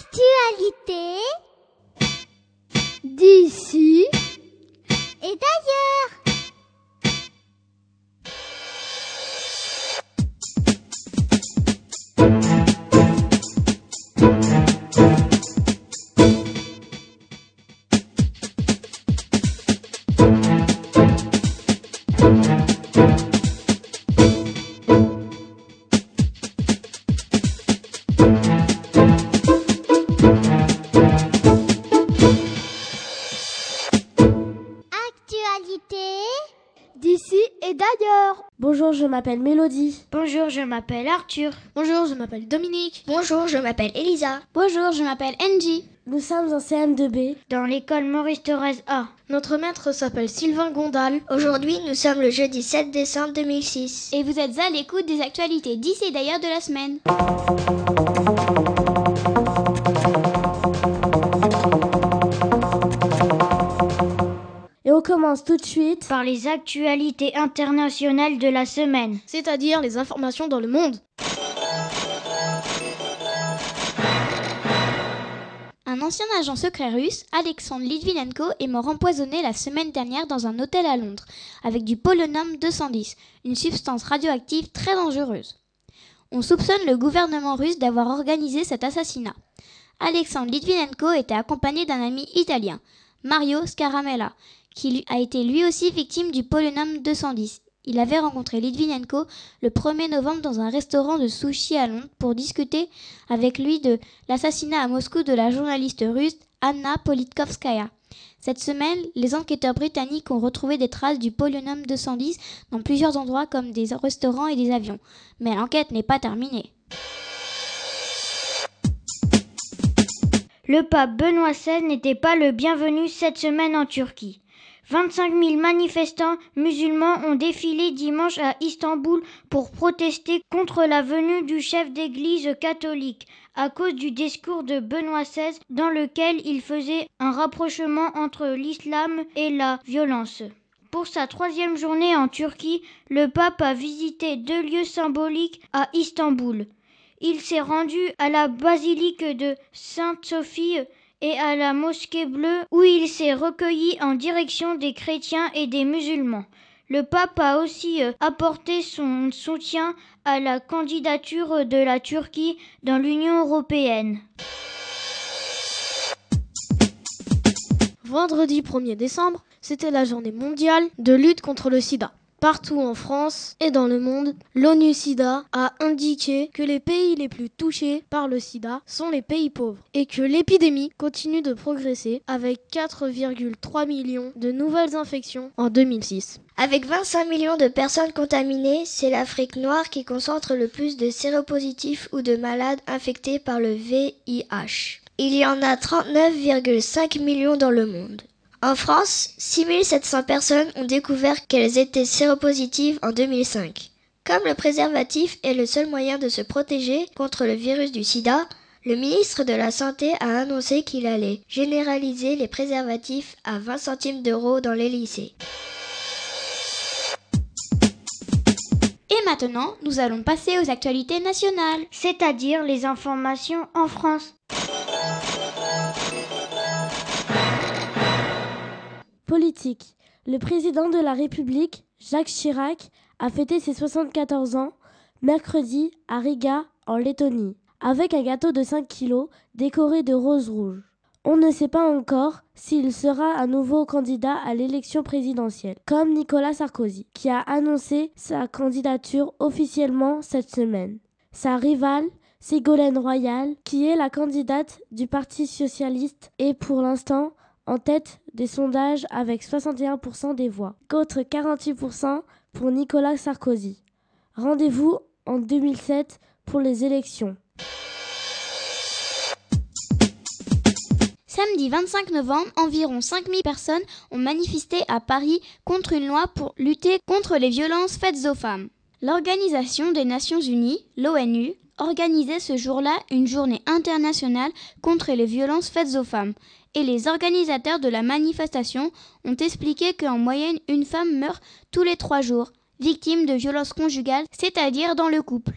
L'actualité d'ici et d'ailleurs. Bonjour, je m'appelle Mélodie. Bonjour, je m'appelle Arthur. Bonjour, je m'appelle Dominique. Bonjour, je m'appelle Elisa. Bonjour, je m'appelle Angie. Nous sommes en CM2B dans l'école Maurice Thorez A. Notre maître s'appelle Sylvain Gondal. Aujourd'hui, nous sommes le jeudi 7 décembre 2006. Et vous êtes à l'écoute des actualités d'ici et d'ailleurs de la semaine. On commence tout de suite par les actualités internationales de la semaine, c'est-à-dire les informations dans le monde. Un ancien agent secret russe, Alexandre Litvinenko, est mort empoisonné la semaine dernière dans un hôtel à Londres, avec du polonium 210, une substance radioactive très dangereuse. On soupçonne le gouvernement russe d'avoir organisé cet assassinat. Alexandre Litvinenko était accompagné d'un ami italien, Mario Scaramella, qui a été lui aussi victime du polonium 210. Il avait rencontré Litvinenko le 1er novembre dans un restaurant de sushi à Londres pour discuter avec lui de l'assassinat à Moscou de la journaliste russe Anna Politkovskaya. Cette semaine, les enquêteurs britanniques ont retrouvé des traces du polonium 210 dans plusieurs endroits comme des restaurants et des avions. Mais l'enquête n'est pas terminée. Le pape Benoît XVI n'était pas le bienvenu cette semaine en Turquie. 25 000 manifestants musulmans ont défilé dimanche à Istanbul pour protester contre la venue du chef d'église catholique à cause du discours de Benoît XVI dans lequel il faisait un rapprochement entre l'islam et la violence. Pour sa troisième journée en Turquie, le pape a visité 2 lieux symboliques à Istanbul. Il s'est rendu à la basilique de Sainte-Sophie et à la mosquée bleue où il s'est recueilli en direction des chrétiens et des musulmans. Le pape a aussi apporté son soutien à la candidature de la Turquie dans l'Union européenne. Vendredi 1er décembre, c'était la journée mondiale de lutte contre le sida. Partout en France et dans le monde, l'ONU Sida a indiqué que les pays les plus touchés par le sida sont les pays pauvres et que l'épidémie continue de progresser avec 4,3 millions de nouvelles infections en 2006. Avec 25 millions de personnes contaminées, c'est l'Afrique noire qui concentre le plus de séropositifs ou de malades infectés par le VIH. Il y en a 39,5 millions dans le monde. En France, 6 700 personnes ont découvert qu'elles étaient séropositives en 2005. Comme le préservatif est le seul moyen de se protéger contre le virus du sida, le ministre de la Santé a annoncé qu'il allait généraliser les préservatifs à 20 centimes d'euros dans les lycées. Et maintenant, nous allons passer aux actualités nationales, c'est-à-dire les informations en France. Politique. Le président de la République, Jacques Chirac, a fêté ses 74 ans, mercredi, à Riga, en Lettonie, avec un gâteau de 5 kilos décoré de roses rouges. On ne sait pas encore s'il sera à nouveau candidat à l'élection présidentielle, comme Nicolas Sarkozy, qui a annoncé sa candidature officiellement cette semaine. Sa rivale, Ségolène Royal, qui est la candidate du Parti socialiste, est pour l'instant en tête des sondages avec 61% des voix, contre 48% pour Nicolas Sarkozy. Rendez-vous en 2007 pour les élections. Samedi 25 novembre, environ 5000 personnes ont manifesté à Paris contre une loi pour lutter contre les violences faites aux femmes. L'Organisation des Nations Unies, l'ONU, organisait ce jour-là une journée internationale contre les violences faites aux femmes. Et les organisateurs de la manifestation ont expliqué qu'en moyenne, une femme meurt tous les 3 jours, victime de violences conjugales, c'est-à-dire dans le couple.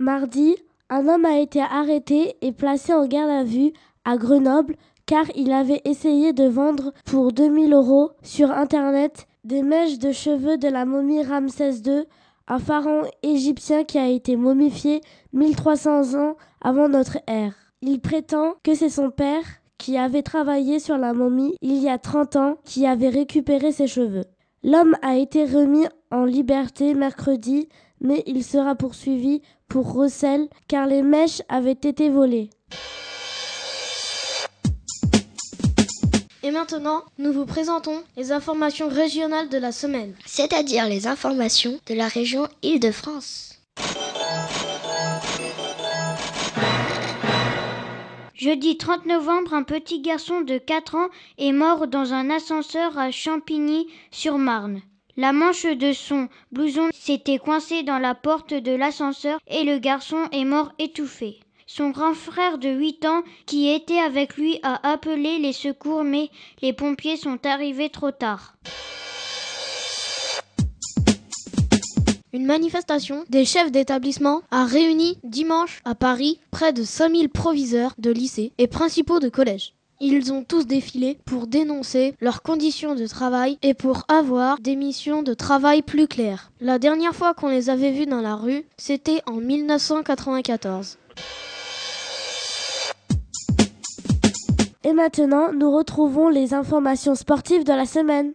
Mardi, un homme a été arrêté et placé en garde à vue à Grenoble car il avait essayé de vendre pour 2 000 € sur Internet des mèches de cheveux de la momie Ramsès II, un pharaon égyptien qui a été momifié 1300 ans avant notre ère. Il prétend que c'est son père qui avait travaillé sur la momie il y a 30 ans qui avait récupéré ses cheveux. L'homme a été remis en liberté mercredi, mais il sera poursuivi pour recel car les mèches avaient été volées. Et maintenant, nous vous présentons les informations régionales de la semaine. C'est-à-dire les informations de la région Île-de-France. Jeudi 30 novembre, un petit garçon de 4 ans est mort dans un ascenseur à Champigny-sur-Marne. La manche de son blouson s'était coincée dans la porte de l'ascenseur et le garçon est mort étouffé. Son grand frère de 8 ans qui était avec lui a appelé les secours mais les pompiers sont arrivés trop tard. Une manifestation des chefs d'établissement a réuni dimanche à Paris près de 5000 proviseurs de lycées et principaux de collèges. Ils ont tous défilé pour dénoncer leurs conditions de travail et pour avoir des missions de travail plus claires. La dernière fois qu'on les avait vus dans la rue, c'était en 1994. Et maintenant, nous retrouvons les informations sportives de la semaine.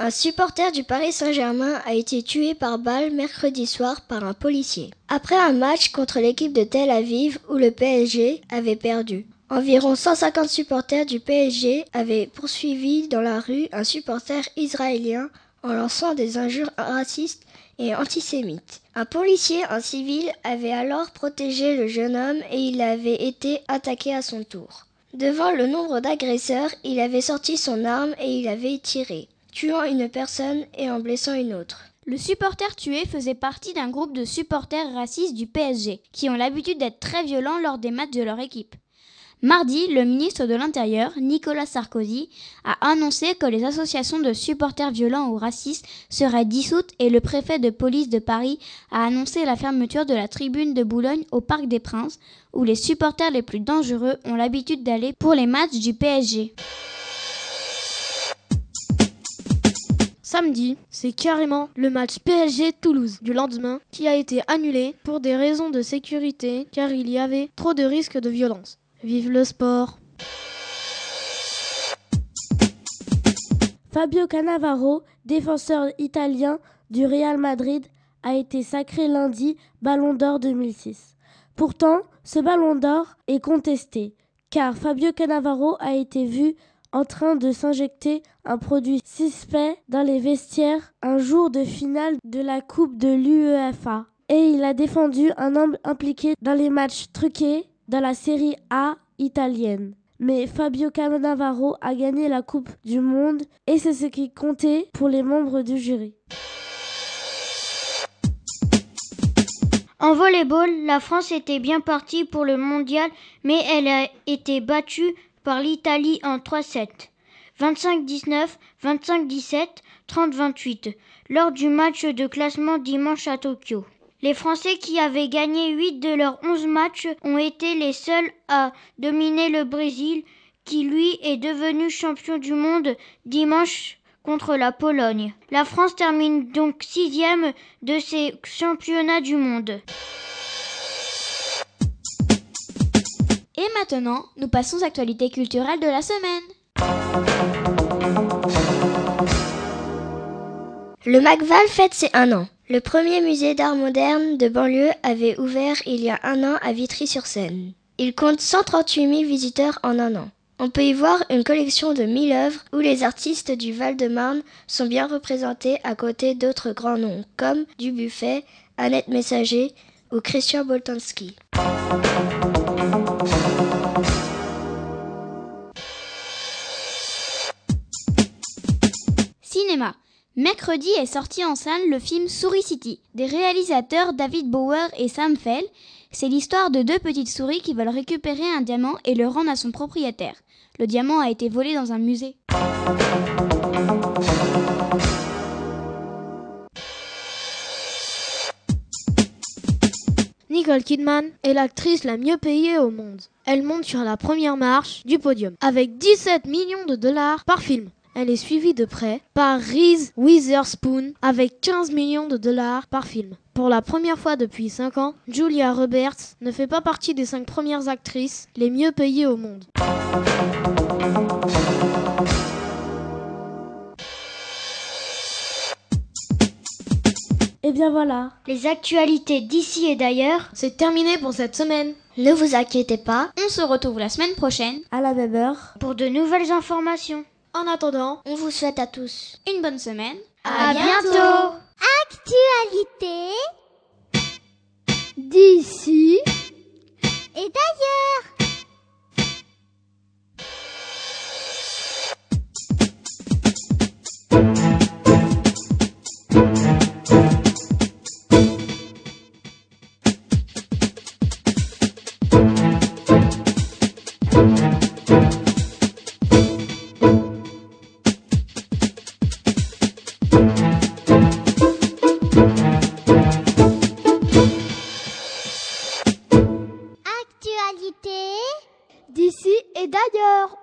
Un supporter du Paris Saint-Germain a été tué par balle mercredi soir par un policier. Après un match contre l'équipe de Tel Aviv où le PSG avait perdu, environ 150 supporters du PSG avaient poursuivi dans la rue un supporter israélien en lançant des injures racistes et antisémites. Un policier, un civil, avait alors protégé le jeune homme et il avait été attaqué à son tour. Devant le nombre d'agresseurs, il avait sorti son arme et il avait tiré, tuant une personne et en blessant une autre. Le supporter tué faisait partie d'un groupe de supporters racistes du PSG, qui ont l'habitude d'être très violents lors des matchs de leur équipe. Mardi, le ministre de l'Intérieur, Nicolas Sarkozy, a annoncé que les associations de supporters violents ou racistes seraient dissoutes et le préfet de police de Paris a annoncé la fermeture de la tribune de Boulogne au Parc des Princes, où les supporters les plus dangereux ont l'habitude d'aller pour les matchs du PSG. Samedi, c'est carrément le match PSG-Toulouse du lendemain qui a été annulé pour des raisons de sécurité car il y avait trop de risques de violence. Vive le sport! Fabio Cannavaro, défenseur italien du Real Madrid, a été sacré lundi Ballon d'Or 2006. Pourtant, ce Ballon d'Or est contesté car Fabio Cannavaro a été vu en train de s'injecter un produit suspect dans les vestiaires un jour de finale de la Coupe de l'UEFA. Et il a défendu un homme impliqué dans les matchs truqués dans la Serie A italienne. Mais Fabio Cannavaro a gagné la Coupe du Monde et c'est ce qui comptait pour les membres du jury. En volley-ball, la France était bien partie pour le mondial, mais elle a été battue par l'Italie en 3-7, 25-19, 25-17, 30-28, lors du match de classement dimanche à Tokyo. Les Français qui avaient gagné 8 de leurs 11 matchs ont été les seuls à dominer le Brésil, qui lui est devenu champion du monde dimanche contre la Pologne. La France termine donc 6e de ces championnats du monde. Et maintenant, nous passons aux actualités culturelles de la semaine. Le MacVal fête ses 1 an. Le premier musée d'art moderne de banlieue avait ouvert il y a 1 an à Vitry-sur-Seine. Il compte 138 000 visiteurs en 1 an. On peut y voir une collection de 1000 œuvres où les artistes du Val-de-Marne sont bien représentés à côté d'autres grands noms comme Dubuffet, Annette Messager ou Christian Boltanski. Cinéma. Mercredi est sorti en salle le film Souris City, des réalisateurs David Bauer et Sam Fell. C'est l'histoire de 2 petites souris qui veulent récupérer un diamant et le rendre à son propriétaire. Le diamant a été volé dans un musée. Nicole Kidman est l'actrice la mieux payée au monde. Elle monte sur la première marche du podium avec 17 millions de dollars par film. Elle est suivie de près par Reese Witherspoon avec 15 millions de dollars par film. Pour la première fois depuis 5 ans, Julia Roberts ne fait pas partie des 5 premières actrices les mieux payées au monde. Et bien voilà, les actualités d'ici et d'ailleurs, c'est terminé pour cette semaine. Ne vous inquiétez pas, on se retrouve la semaine prochaine, à la même heure, pour de nouvelles informations. En attendant, on vous souhaite à tous une bonne semaine. À bientôt. Actualité d'ici et d'ailleurs. D'ici et d'ailleurs.